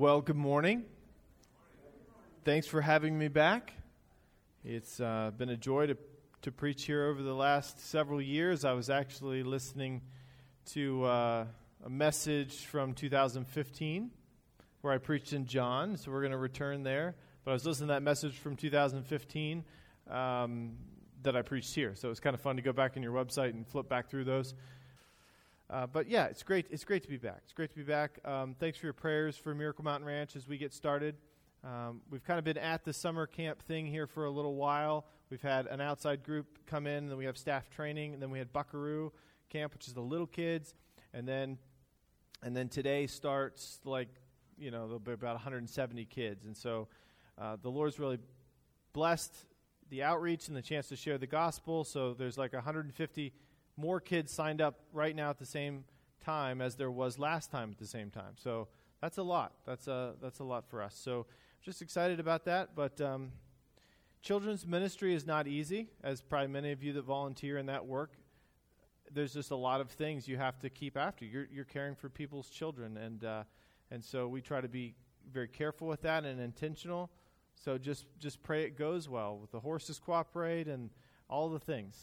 Well, good morning. Thanks for having me back. It's been a joy to preach here over the last several years. I was actually listening to a message from 2015 where I preached in John, so we're going to return there. But I was listening to that message from 2015 that I preached here, so it's kind of fun to go back on your website and flip back through those. But yeah, it's great to be back. It's great to be back. Thanks for your prayers for Miracle Mountain Ranch as we get started. We've kind of been at the summer camp thing here for a little while. We've had an outside group come in, and then we have staff training, and then we had Buckaroo Camp, which is the little kids, and then today starts, like, you know, there'll be about 170 kids. And so the Lord's really blessed the outreach and the chance to share the gospel. So there's like 150 more kids signed up right now at the same time as there was last time at the same time. So that's a lot. That's a lot for us. So just excited about that. But children's ministry is not easy, as probably many of you that volunteer in that work. There's just a lot of things you have to keep after. You're caring for people's children, and so we try to be very careful with that and intentional. So just pray it goes well with the horses cooperate and all the things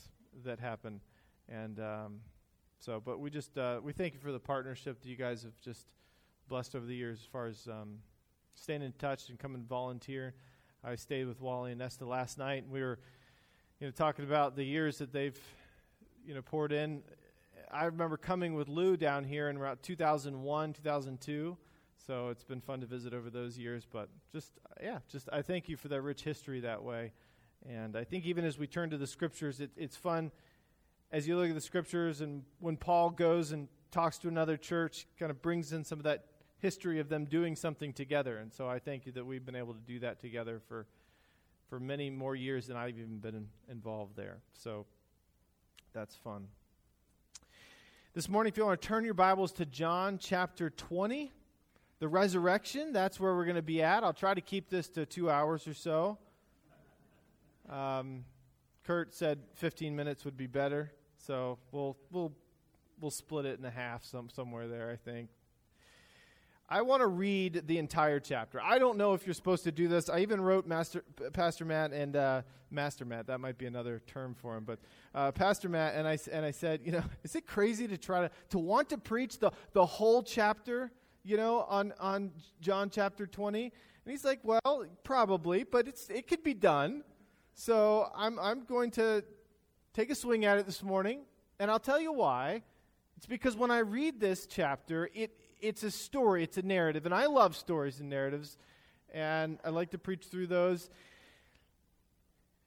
that happen. And but we just we thank you for the partnership that you guys have just blessed over the years as far as staying in touch and coming to volunteer. I stayed with Wally and Nesta last night, and we were talking about the years that they've poured in. I remember coming with Lou down here in around 2001, 2002. So it's been fun to visit over those years. But just I thank you for that rich history that way. And I think even as we turn to the scriptures, it's fun. As you look at the scriptures, and when Paul goes and talks to another church, kind of brings in some of that history of them doing something together. And so I thank you that we've been able to do that together for many more years than I've even been involved there. So that's fun. This morning, if you want to turn your Bibles to John chapter 20, the resurrection, that's where we're going to be at. I'll try to keep this to 2 hours or so. Kurt said 15 minutes would be better. So we'll split it in a half somewhere there, I think. I want to read the entire chapter. I don't know if you're supposed to do this. I even wrote Pastor Matt and Master Matt. That might be another term for him, but Pastor Matt and I said, is it crazy to try to want to preach the whole chapter, on John chapter 20? And he's like, well, probably, but it could be done. So I'm going to take a swing at it this morning, and I'll tell you why. It's because when I read this chapter, it's a story, it's a narrative, and I love stories and narratives, and I like to preach through those.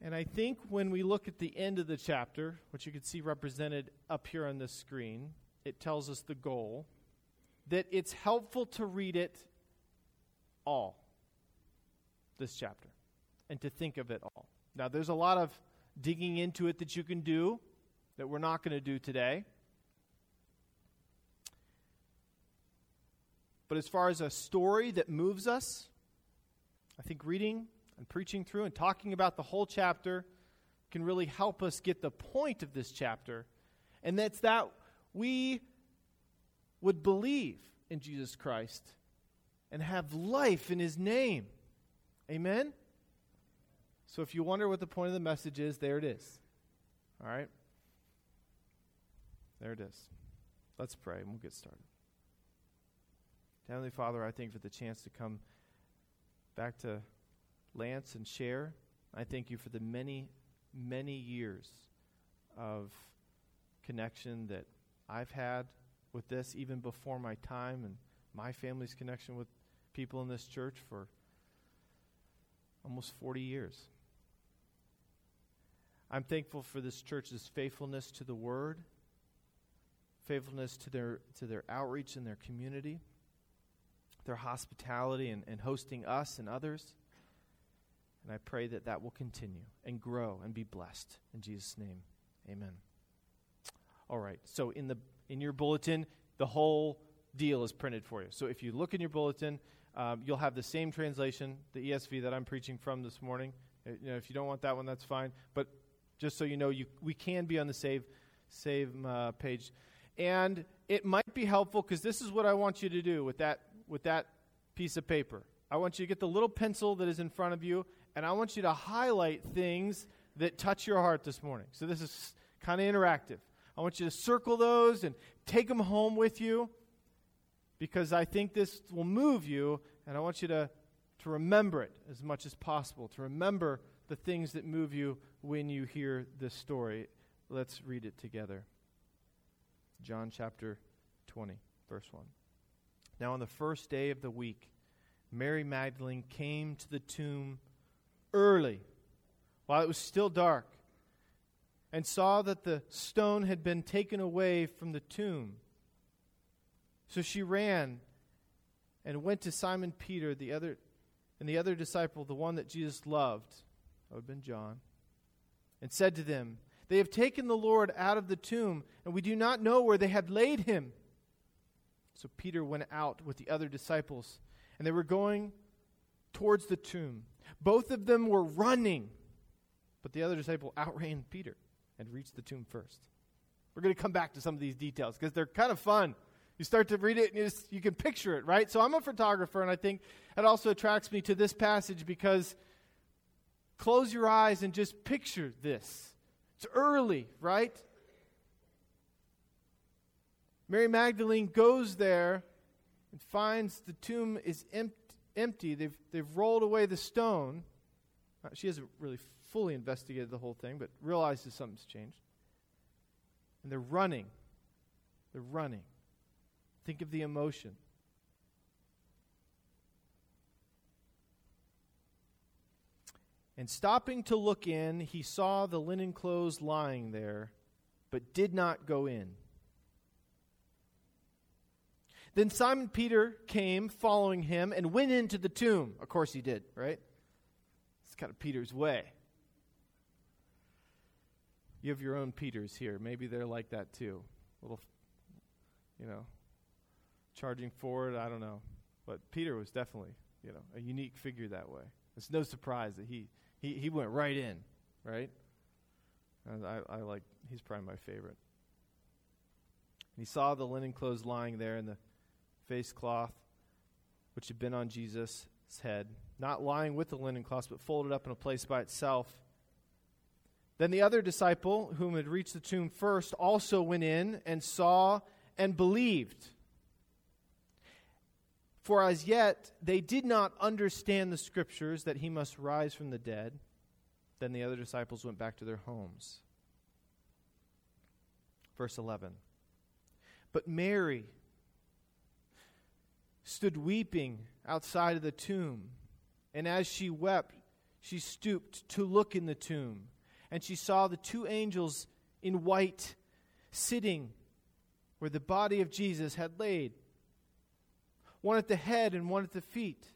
And I think when we look at the end of the chapter, which you can see represented up here on this screen, it tells us the goal, that it's helpful to read it all, this chapter, and to think of it all. Now, there's a lot of digging into it that you can do that we're not going to do today. But as far as a story that moves us, I think reading and preaching through and talking about the whole chapter can really help us get the point of this chapter. And that's that we would believe in Jesus Christ and have life in his name. Amen? So if you wonder what the point of the message is, there it is. All right? There it is. Let's pray and we'll get started. Heavenly Father, I thank you for the chance to come back to Lance and share. I thank you for the many, many years of connection that I've had with this, even before my time, and my family's connection with people in this church for almost 40 years. I'm thankful for this church's faithfulness to the Word, faithfulness to their outreach and their community, their hospitality and hosting us and others. And I pray that will continue and grow and be blessed. In Jesus' name, amen. All right, so in your bulletin, the whole deal is printed for you. So if you look in your bulletin, you'll have the same translation, the ESV that I'm preaching from this morning. If you don't want that one, that's fine. But just so you know, we can be on the save page, and it might be helpful because this is what I want you to do with that piece of paper. I want you to get the little pencil that is in front of you, and I want you to highlight things that touch your heart this morning. So this is kind of interactive. I want you to circle those and take them home with you, because I think this will move you, and I want you to remember it as much as possible, to remember the things that move you when you hear this story. Let's read it together. John chapter 20, verse 1. Now on the first day of the week, Mary Magdalene came to the tomb early, while it was still dark, and saw that the stone had been taken away from the tomb. So she ran and went to Simon Peter, the other disciple, the one that Jesus loved, that would have been John, and said to them, "They have taken the Lord out of the tomb, and we do not know where they had laid him." So Peter went out with the other disciples, and they were going towards the tomb. Both of them were running, but the other disciple outran Peter and reached the tomb first. We're going to come back to some of these details because they're kind of fun. You start to read it, and you can picture it, right? So I'm a photographer, and I think that also attracts me to this passage because close your eyes and just picture this. It's early, right? Mary Magdalene goes there and finds the tomb is empty. They've rolled away the stone. She hasn't really fully investigated the whole thing, but realizes something's changed. And they're running. They're running. Think of the emotion. And stopping to look in, he saw the linen clothes lying there, but did not go in. Then Simon Peter came following him and went into the tomb. Of course he did, right? It's kind of Peter's way. You have your own Peters here. Maybe they're like that too. A little, charging forward, I don't know. But Peter was definitely, a unique figure that way. It's no surprise that he went right in, right? And he's probably my favorite. And he saw the linen clothes lying there and the face cloth, which had been on Jesus' head, not lying with the linen cloth, but folded up in a place by itself. Then the other disciple, whom had reached the tomb first, also went in and saw and believed. For as yet they did not understand the scriptures that he must rise from the dead. Then the other disciples went back to their homes. Verse 11. But Mary stood weeping outside of the tomb, and as she wept, she stooped to look in the tomb, and she saw the two angels in white sitting where the body of Jesus had laid, one at the head and one at the feet.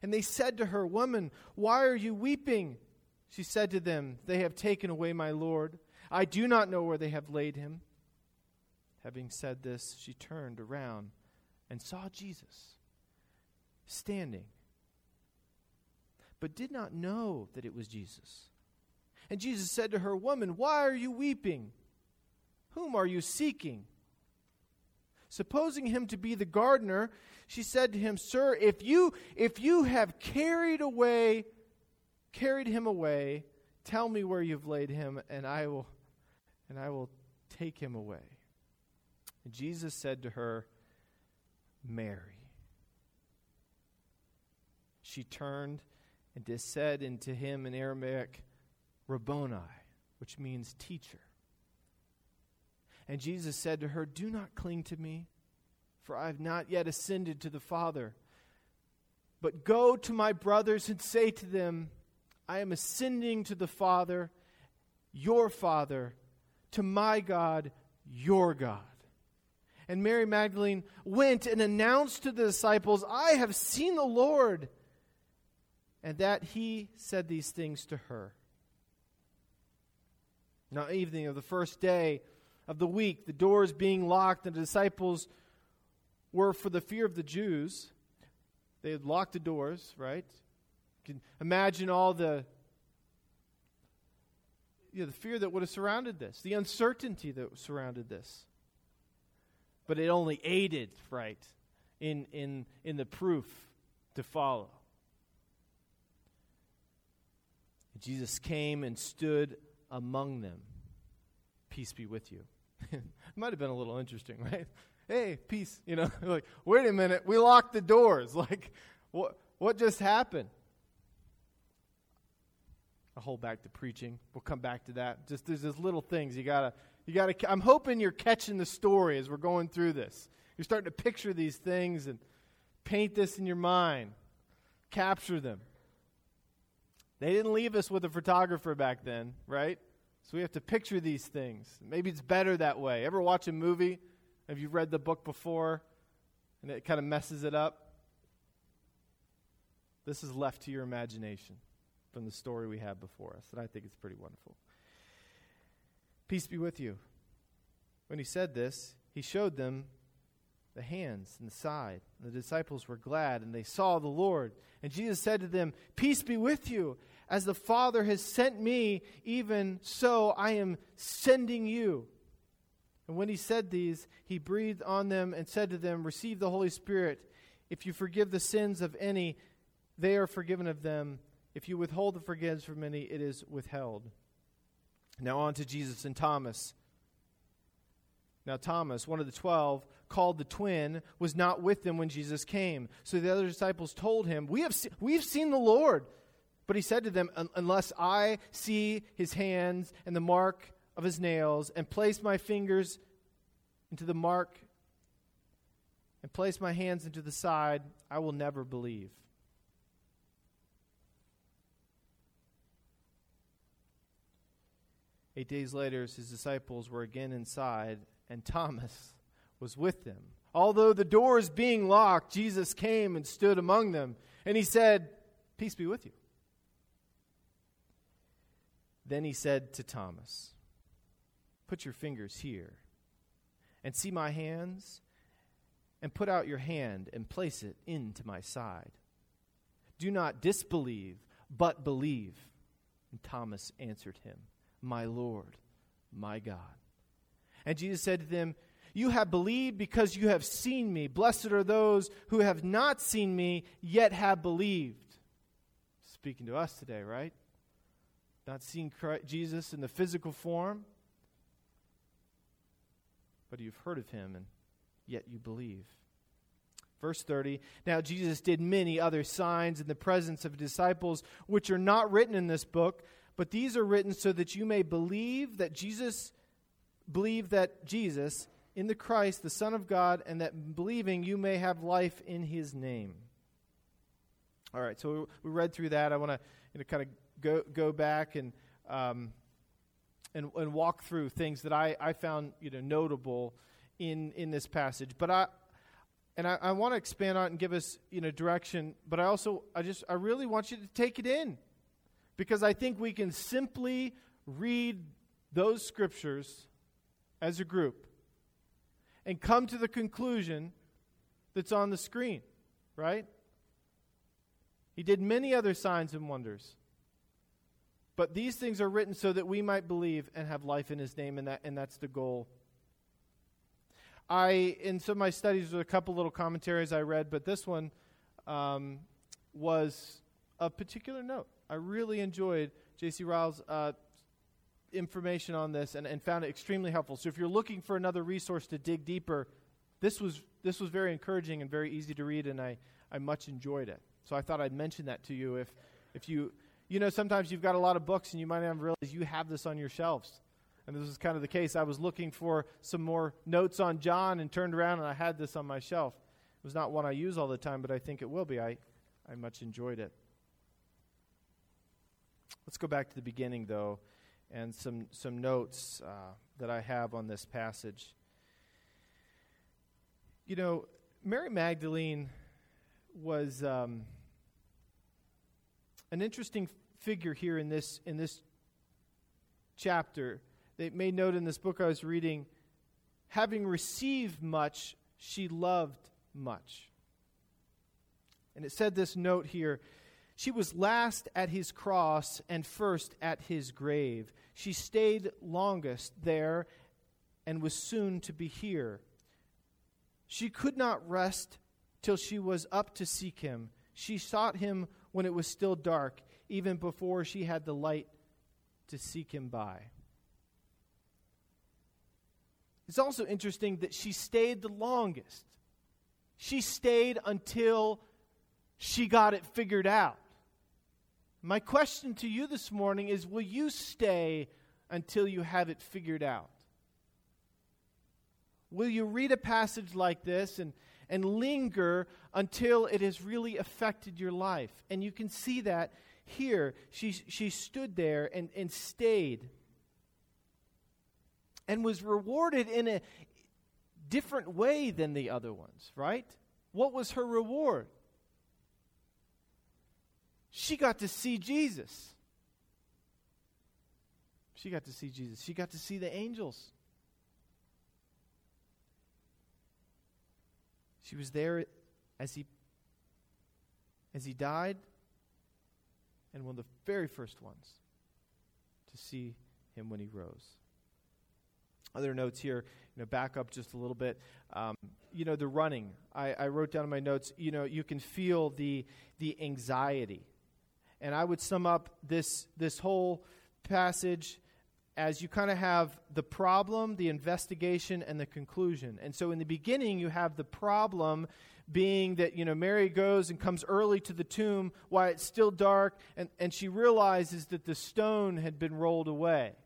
And they said to her, "Woman, why are you weeping?" She said to them, "They have taken away my Lord. I do not know where they have laid him." Having said this, she turned around and saw Jesus standing, but did not know that it was Jesus. And Jesus said to her, "Woman, why are you weeping? Whom are you seeking?" Supposing him to be the gardener, she said to him, "Sir, if you have carried him away, tell me where you've laid him, and I will take him away." And Jesus said to her, "Mary." She turned and said unto him in Aramaic, "Rabboni," which means teacher. And Jesus said to her, "Do not cling to me, for I have not yet ascended to the Father. But go to my brothers and say to them, I am ascending to the Father, your Father, to my God, your God." And Mary Magdalene went and announced to the disciples, "I have seen the Lord," and that he said these things to her. Now, evening of the first day of the week, the doors being locked, and the disciples were, for the fear of the Jews, they had locked the doors, right? You can imagine all the fear that would have surrounded this, the uncertainty that surrounded this. But it only aided, right, in the proof to follow. Jesus came and stood among them. Peace be with you. Might have been a little interesting, right? Hey, peace. You know, like, wait a minute, we locked the doors. Like, what just happened? I'll hold back to preaching. We'll come back to that. Just there's those little things you gotta. I'm hoping you're catching the story as we're going through this. You're starting to picture these things and paint this in your mind, capture them. They didn't leave us with a photographer back then, right? So we have to picture these things. Maybe it's better that way. Ever watch a movie? Have you read the book before? And it kind of messes it up. This is left to your imagination from the story we had before us. And I think it's pretty wonderful. Peace be with you. When he said this, he showed them the hands and the side. And the disciples were glad, and they saw the Lord. And Jesus said to them, "Peace be with you. As the Father has sent me, even so I am sending you." And when he said these, he breathed on them and said to them, "Receive the Holy Spirit. If you forgive the sins of any, they are forgiven of them. If you withhold the forgiveness from any, it is withheld." Now on to Jesus and Thomas. Now Thomas, one of the 12, called the twin, was not with them when Jesus came. So the other disciples told him, "We've seen the Lord." But he said to them, "Unless I see his hands and the mark of his nails, and place my fingers into the mark, and place my hands into the side, I will never believe." "8 days later, his disciples were again inside, and Thomas was with them. Although the doors being locked, Jesus came and stood among them, and he said, 'Peace be with you.' Then he said to Thomas, 'Put your fingers here, and see my hands, and put out your hand and place it into my side. Do not disbelieve, but believe.' And Thomas answered him, 'My Lord, my God.' And Jesus said to them, 'You have believed because you have seen me. Blessed are those who have not seen me, yet have believed.'" Speaking to us today, right? Not seeing Christ, Jesus in the physical form, but you've heard of him, and yet you believe. Verse 30, "Now Jesus did many other signs in the presence of disciples, which are not written in this book, but these are written so that you may believe that Jesus in the Christ, the Son of God, and that believing you may have life in his name." All right, so we read through that. I want to kind of go back and walk through things that I found notable in this passage. But I want to expand on it and give us direction. But I really want you to take it in, because I think we can simply read those scriptures as a group and come to the conclusion that's on the screen, right? He did many other signs and wonders, but these things are written so that we might believe and have life in his name, and that's the goal. In some of my studies, there were a couple little commentaries I read, but this one was of particular note. I really enjoyed J.C. Ryle's information on this and found it extremely helpful. So if you're looking for another resource to dig deeper, this was very encouraging and very easy to read, and I much enjoyed it. So I thought I'd mention that to you if you... sometimes you've got a lot of books and you might not realize you have this on your shelves. And this is kind of the case. I was looking for some more notes on John and turned around and I had this on my shelf. It was not one I use all the time, but I think it will be. I much enjoyed it. Let's go back to the beginning, though, and some notes that I have on this passage. Mary Magdalene was... an interesting figure here in this chapter. They may note in this book I was reading, having received much, she loved much. And it said this note here, she was last at his cross and first at his grave. She stayed longest there and was soon to be here. She could not rest till she was up to seek him. She sought him when it was still dark, even before she had the light to seek him by." It's also interesting that she stayed the longest. She stayed until she got it figured out. My question to you this morning is, will you stay until you have it figured out? Will you read a passage like this and linger until it has really affected your life? And you can see that here. She stood there and stayed and was rewarded in a different way than the other ones, right? What was her reward? She got to see Jesus. She got to see Jesus. She got to see the angels. She was there as he died, and one of the very first ones to see him when he rose. Other notes here, back up just a little bit. The running. I wrote down in my notes, you can feel the anxiety. And I would sum up this whole passage as you kind of have the problem, the investigation, and the conclusion. And so in the beginning, you have the problem being that, Mary goes and comes early to the tomb while it's still dark, and she realizes that the stone had been rolled away.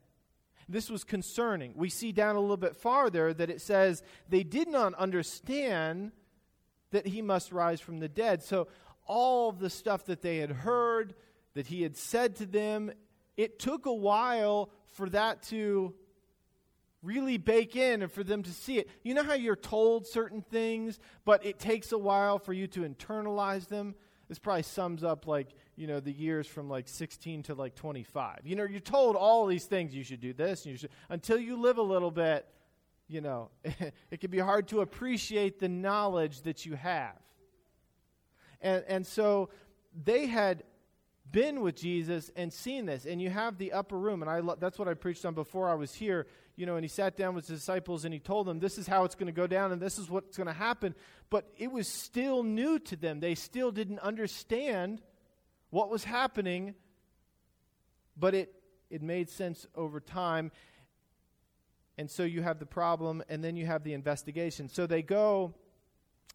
This was concerning. We see down a little bit farther that it says they did not understand that he must rise from the dead. So all the stuff that they had heard, that he had said to them, it took a while for that to really bake in and for them to see it. You know how you're told certain things, but it takes a while for you to internalize them? This probably sums up the years from 16 to 25. You're told all these things. You should do this. And you should, until you live a little bit, it can be hard to appreciate the knowledge that you have. And so they had been with Jesus and seen this, and you have the upper room, and that's what I preached on before I was here, and he sat down with his disciples and he told them, this is how it's going to go down and this is what's going to happen, but it was still new to them. They still didn't understand what was happening, but it made sense over time. And so you have the problem, and then you have the investigation. So they go,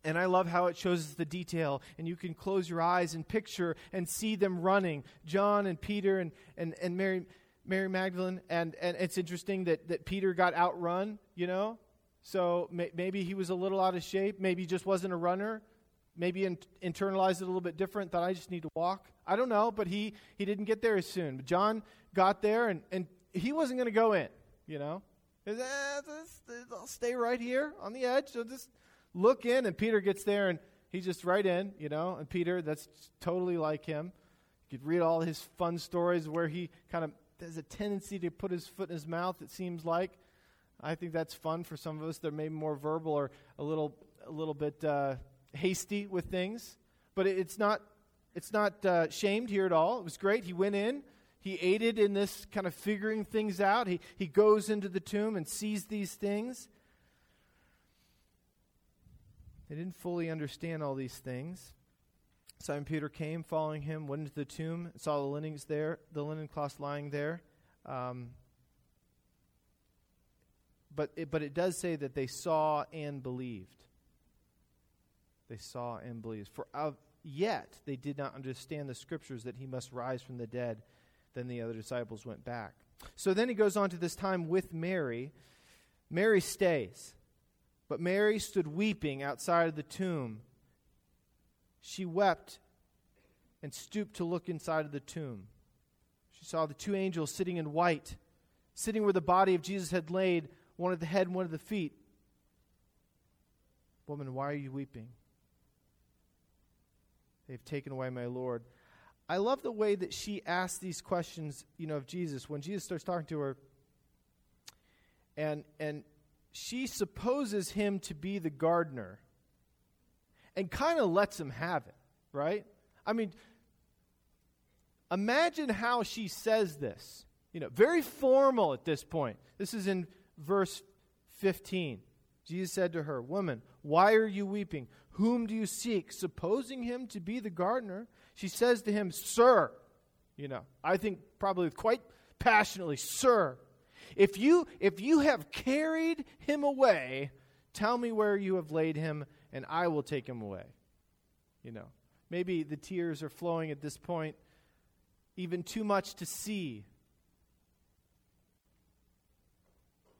and I love how it shows us the detail, and you can close your eyes and picture and see them running, John and Peter and Mary Magdalene, and it's interesting that Peter got outrun, so maybe he was a little out of shape, maybe he just wasn't a runner, maybe internalized it a little bit different, thought I just need to walk, I don't know, but he didn't get there as soon, but John got there, and he wasn't going to go in, I'll stay right here on the edge, so just look in, and Peter gets there, and he's just right in, and Peter, that's totally like him. You could read all his fun stories where he kind of has a tendency to put his foot in his mouth, it seems like. I think that's fun for some of us. They're maybe more verbal or a little bit hasty with things. But it's not shamed here at all. It was great. He went in. He aided in this kind of figuring things out. He goes into the tomb and sees these things. They didn't fully understand all these things. Simon Peter came, following him, went into the tomb, and saw the linen cloth lying there. But it does say that they saw and believed. They saw and believed. For yet they did not understand the scriptures that he must rise from the dead. Then the other disciples went back. So then he goes on to this time with Mary. Mary stays. But Mary stood weeping outside of the tomb. She wept and stooped to look inside of the tomb. She saw the two angels sitting in white, sitting where the body of Jesus had laid, one at the head and one at the feet. "Woman, why are you weeping?" "They have taken away my Lord." I love the way that she asked these questions, of Jesus. When Jesus starts talking to her, and she supposes him to be the gardener and kind of lets him have it, right? I mean, imagine how she says this. Very formal at this point. This is in verse 15. Jesus said to her, "Woman, why are you weeping? Whom do you seek?" Supposing him to be the gardener, she says to him, "Sir," I think probably quite passionately, "Sir, if you have carried him away, tell me where you have laid him, and I will take him away." Maybe the tears are flowing at this point, even too much to see.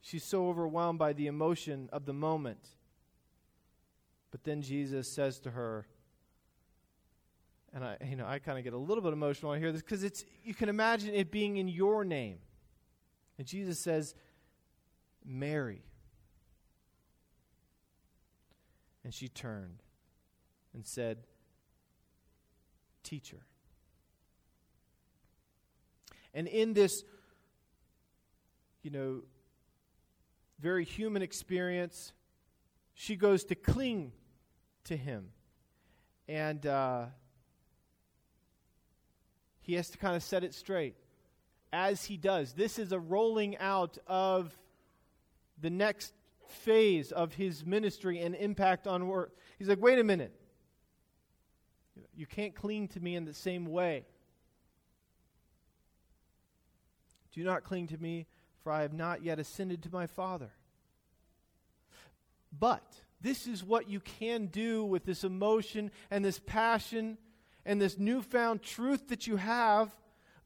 She's so overwhelmed by the emotion of the moment. But then Jesus says to her, and I kind of get a little bit emotional when I hear this, because you can imagine it being in your name. And Jesus says, "Mary." And she turned and said, "Teacher." And in this, very human experience, she goes to cling to him. And he has to kind of set it straight, as he does. This is a rolling out of the next phase of his ministry and impact on earth. He's like, "Wait a minute. You can't cling to me in the same way. Do not cling to me, for I have not yet ascended to my Father." But this is what you can do with this emotion and this passion and this newfound truth that you have.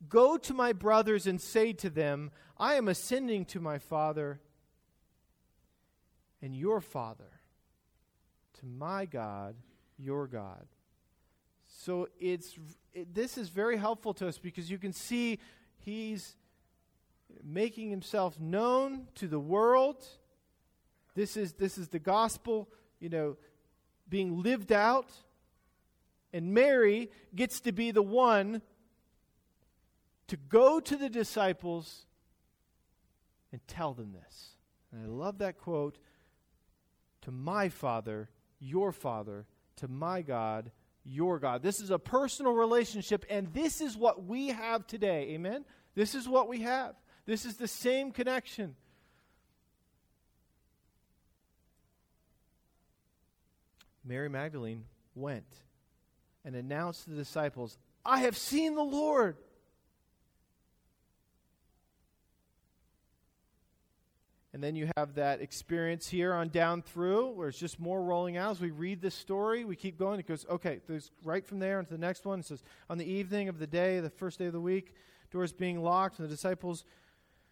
"Go to my brothers and say to them, I am ascending to my Father and your Father, to my God, your God." So this is very helpful to us, because you can see he's making himself known to the world. This is the gospel, being lived out. And Mary gets to be the one to go to the disciples and tell them this. And I love that quote, "To my Father, your Father, to my God, your God." This is a personal relationship, and this is what we have today. Amen? This is what we have. This is the same connection. Mary Magdalene went and announced to the disciples, "I have seen the Lord." And then you have that experience here on down through, where it's just more rolling out. As we read this story, we keep going. It goes, okay, there's right from there into the next one. It says, on the evening of the day, the first day of the week, doors being locked, and the disciples,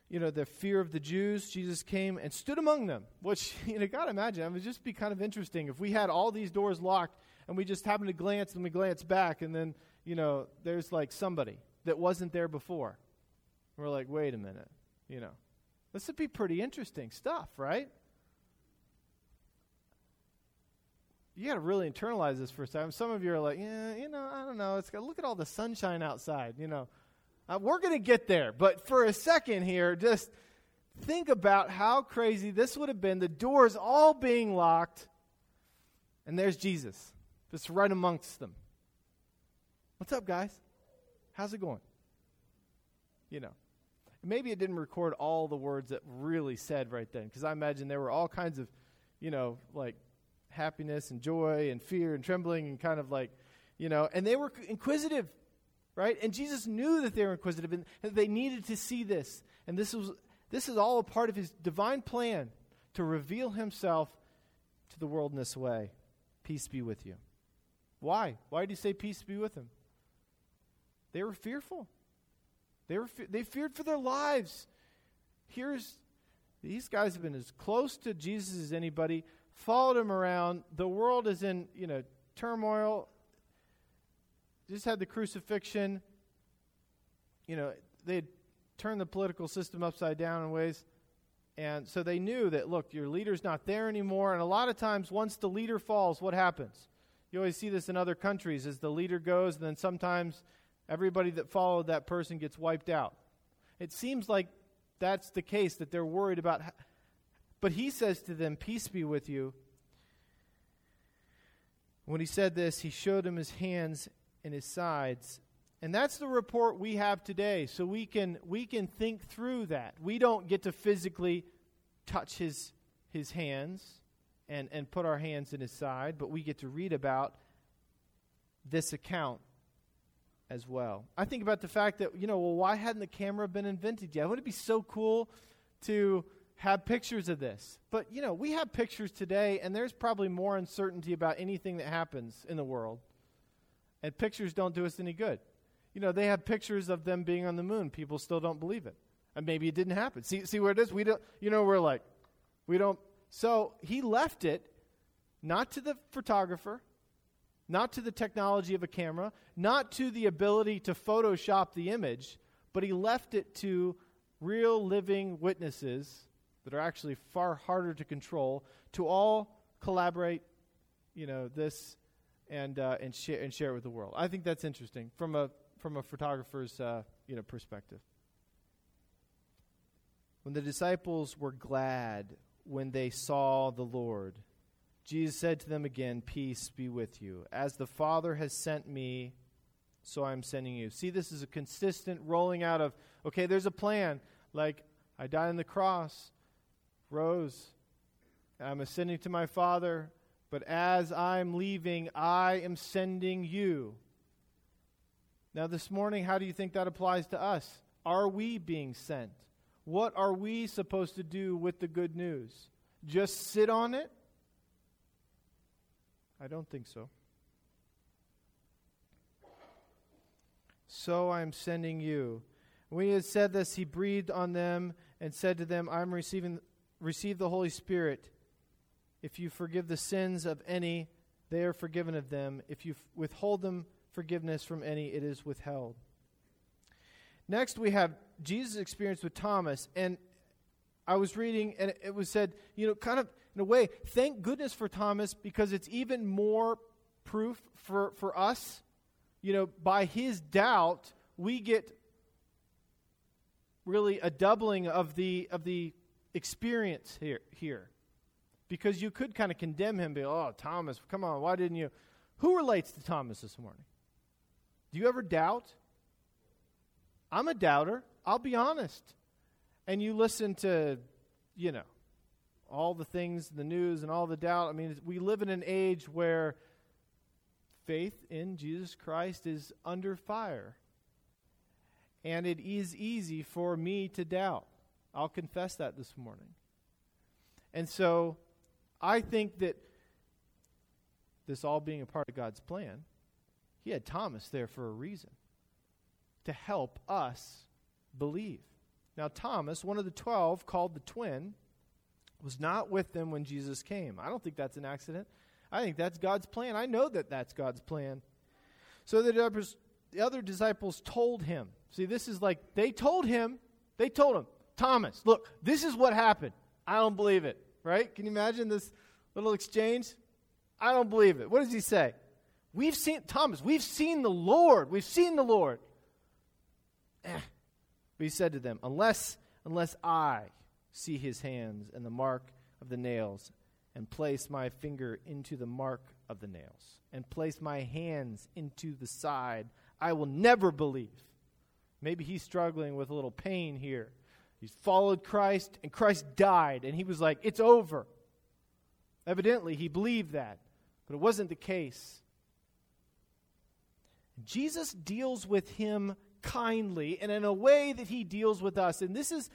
the fear of the Jews, Jesus came and stood among them. Which, gotta imagine, it would just be kind of interesting if we had all these doors locked, and we just happen to glance, and we glance back, and then, there's like somebody that wasn't there before. We're like, wait a minute, This would be pretty interesting stuff, right? You got to really internalize this for a second. Some of you are like, yeah, I don't know. Look at all the sunshine outside, We're going to get there. But for a second here, just think about how crazy this would have been. The doors all being locked, and there's Jesus just right amongst them. "What's up, guys? How's it going?" Maybe it didn't record all the words that really said right then, because I imagine there were all kinds of, like happiness and joy and fear and trembling and kind of like, and they were inquisitive, right? And Jesus knew that they were inquisitive and that they needed to see this. And this is all a part of his divine plan to reveal himself to the world in this way. "Peace be with you." Why? Why did he say peace be with him? They were fearful. They feared for their lives. These guys have been as close to Jesus as anybody, followed him around. The world is in, turmoil. Just had the crucifixion. They had turned the political system upside down in ways. And so they knew that, look, your leader's not there anymore. And a lot of times, once the leader falls, what happens? You always see this in other countries, as the leader goes, and then sometimes everybody that followed that person gets wiped out. It seems like that's the case, that they're worried about. But he says to them, "Peace be with you." When he said this, he showed him his hands and his sides. And that's the report we have today. So we can think through that. We don't get to physically touch his hands and put our hands in his side, but we get to read about this account as well. I think about the fact that, well, why hadn't the camera been invented yet? Wouldn't it be so cool to have pictures of this? But, we have pictures today, and there's probably more uncertainty about anything that happens in the world. And pictures don't do us any good. They have pictures of them being on the moon. People still don't believe it. And maybe it didn't happen. See where it is? We don't, we're like, we don't. So he left it not to the photographer, not to the technology of a camera, not to the ability to Photoshop the image, but he left it to real living witnesses that are actually far harder to control to all collaborate, this and share it with the world. I think that's interesting from a photographer's perspective. When the disciples were glad when they saw the Lord, Jesus said to them again, "Peace be with you. As the Father has sent me, so I am sending you." See, this is a consistent rolling out of, okay, there's a plan. Like, I died on the cross, rose, I'm ascending to my Father, but as I'm leaving, I am sending you. Now this morning, how do you think that applies to us? Are we being sent? What are we supposed to do with the good news? Just sit on it? I don't think so. So I am sending you. When he had said this, he breathed on them and said to them, I am receive the Holy Spirit. If you forgive the sins of any, they are forgiven of them. If you withhold them forgiveness from any, it is withheld. Next, we have Jesus' experience with Thomas, and I was reading, and it was said, kind of in a way, thank goodness for Thomas, because it's even more proof for us. By his doubt, we get really a doubling of the experience here, because you could kind of condemn him, be, oh, Thomas, come on, why didn't you? Who relates to Thomas this morning? Do you ever doubt? I'm a doubter. I'll be honest. And you listen to, all the things, the news and all the doubt. I mean, we live in an age where faith in Jesus Christ is under fire. And it is easy for me to doubt. I'll confess that this morning. And so I think that this all being a part of God's plan, he had Thomas there for a reason, to help us believe. Now, Thomas, one of the 12, called the twin, was not with them when Jesus came. I don't think that's an accident. I think that's God's plan. I know that that's God's plan. So the other disciples told him. See, this is like, they told him, Thomas, look, this is what happened. I don't believe it, right? Can you imagine this little exchange? I don't believe it. What does he say? We've seen the Lord. But he said to them, unless I see his hands and the mark of the nails, and place my finger into the mark of the nails, and place my hands into the side, I will never believe. Maybe he's struggling with a little pain here. He's followed Christ, and Christ died, and he was like, it's over. Evidently, he believed that, but it wasn't the case. Jesus deals with him kindly and in a way that he deals with us. And this is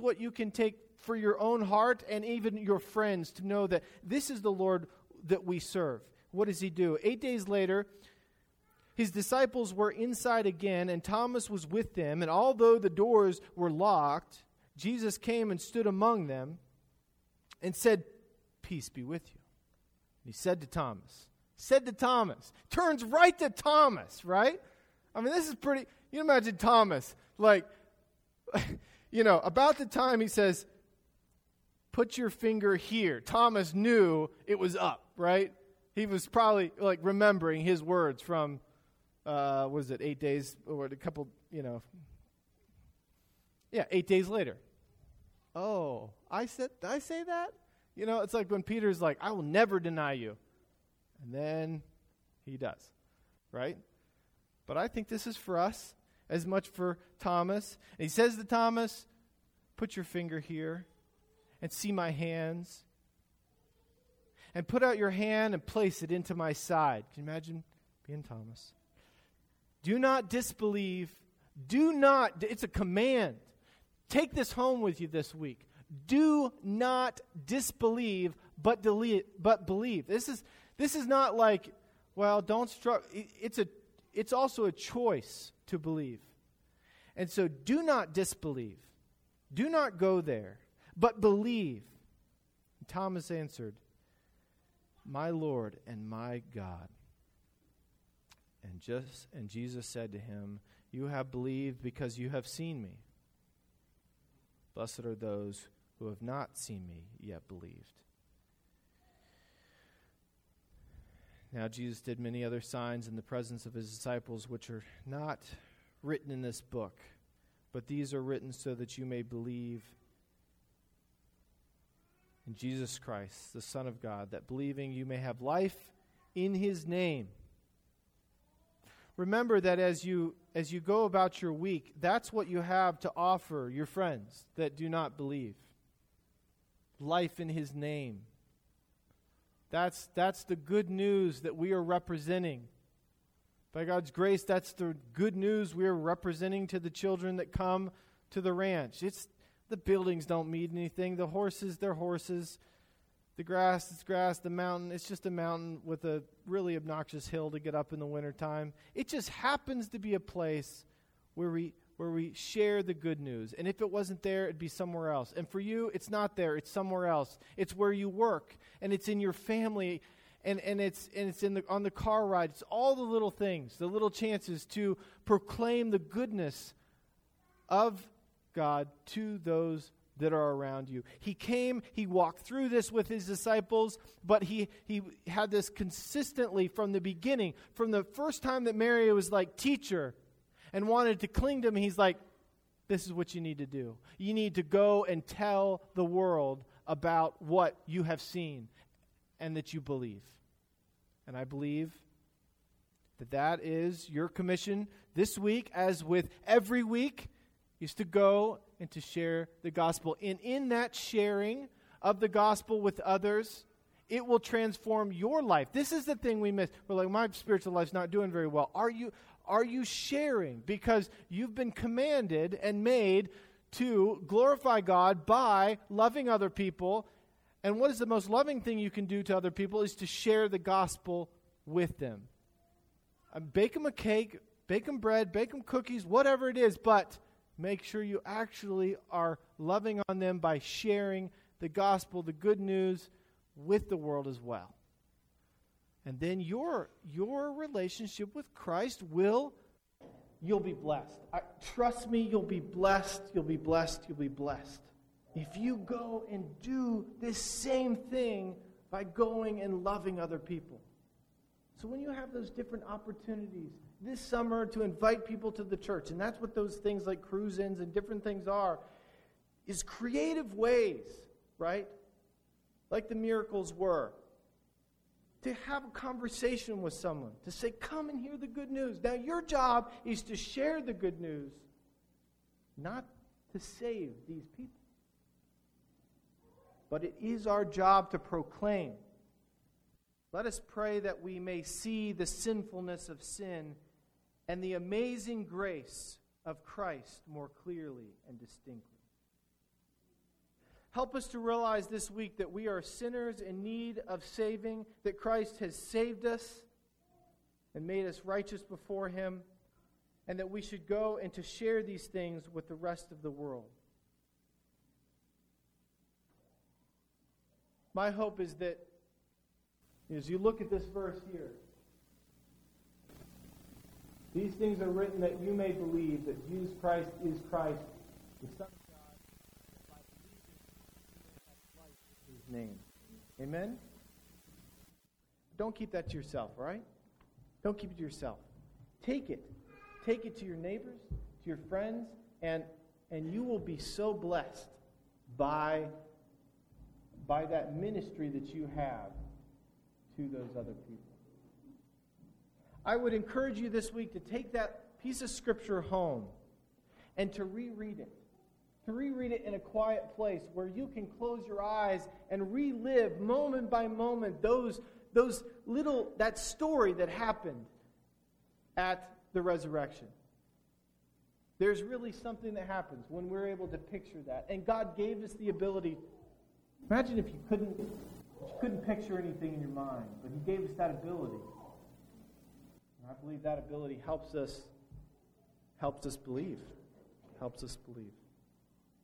what you can take for your own heart and even your friends, to know that this is the Lord that we serve. What does he do? 8 days later, his disciples were inside again, and Thomas was with them. And although the doors were locked, Jesus came and stood among them and said, "Peace be with you." And he said to Thomas, turns right to Thomas, right? I mean, this is pretty. You imagine Thomas, like, about the time he says, put your finger here. Thomas knew it was up, right? He was probably, like, remembering his words from, 8 days or a couple, 8 days later. Oh, did I say that? It's like when Peter's like, I will never deny you. And then he does, right? But I think this is for us as much for Thomas. And he says to Thomas, put your finger here and see my hands. and put out your hand and place it into my side. Can you imagine being Thomas? Do not disbelieve. Do not, it's a command. Take this home with you this week. Do not disbelieve, but believe. This is not like, well, don't struggle. It's also a choice to believe. And so do not disbelieve. Do not go there, but believe. And Thomas answered, my Lord and my God. And Jesus said to him, you have believed because you have seen me. Blessed are those who have not seen me, yet believed. Now Jesus did many other signs in the presence of his disciples, which are not written in this book, but these are written so that you may believe in Jesus Christ, the Son of God, that believing you may have life in his name. Remember that as you go about your week, that's what you have to offer your friends that do not believe. Life in his name. That's the good news that we are representing. By God's grace, that's the good news we are representing to the children that come to the ranch. It's the buildings don't mean anything. The horses, they're horses. The grass, it's grass. The mountain, it's just a mountain with a really obnoxious hill to get up in the wintertime. It just happens to be a place where we share the good news. And if it wasn't there, it'd be somewhere else. And for you, it's not there. It's somewhere else. It's where you work, and it's in your family, and it's on the car ride. It's all the little things, the little chances to proclaim the goodness of God to those that are around you. He came, he walked through this with his disciples, but he had this consistently from the beginning. From the first time that Mary was like, teacher, and wanted to cling to him, he's like, this is what you need to do. You need to go and tell the world about what you have seen and that you believe. And I believe that is your commission this week, as with every week, is to go and to share the gospel. And in that sharing of the gospel with others, it will transform your life. This is the thing we miss. We're like, my spiritual life's not doing very well. Are you sharing? Because you've been commanded and made to glorify God by loving other people. And what is the most loving thing you can do to other people is to share the gospel with them. Bake them a cake, bake them bread, bake them cookies, whatever it is, but make sure you actually are loving on them by sharing the gospel, the good news, with the world as well. And then your relationship with Christ you'll be blessed. Trust me, you'll be blessed, you'll be blessed, you'll be blessed. If you go and do this same thing by going and loving other people. So when you have those different opportunities this summer to invite people to the church, and that's what those things like cruise-ins and different things are, is creative ways, right? Like the miracles were. To have a conversation with someone, to say, come and hear the good news. Now your job is to share the good news, not to save these people. But it is our job to proclaim. Let us pray that we may see the sinfulness of sin and the amazing grace of Christ more clearly and distinctly. Help us to realize this week that we are sinners in need of saving, that Christ has saved us and made us righteous before him, and that we should go and to share these things with the rest of the world. My hope is that as you look at this verse here, these things are written that you may believe that Jesus Christ is Christ, the Son of God, and by believing you may have life in his name. Amen? Don't keep that to yourself, all right? Don't keep it to yourself. Take it. Take it to your neighbors, to your friends, and you will be so blessed by that ministry that you have to those other people. I would encourage you this week to take that piece of scripture home and to reread it. to reread it in a quiet place where you can close your eyes and relive moment by moment that story that happened at the resurrection. There's really something that happens when we're able to picture that. And God gave us the ability. Imagine if you couldn't picture anything in your mind, but He gave us that ability. And I believe that ability helps us believe.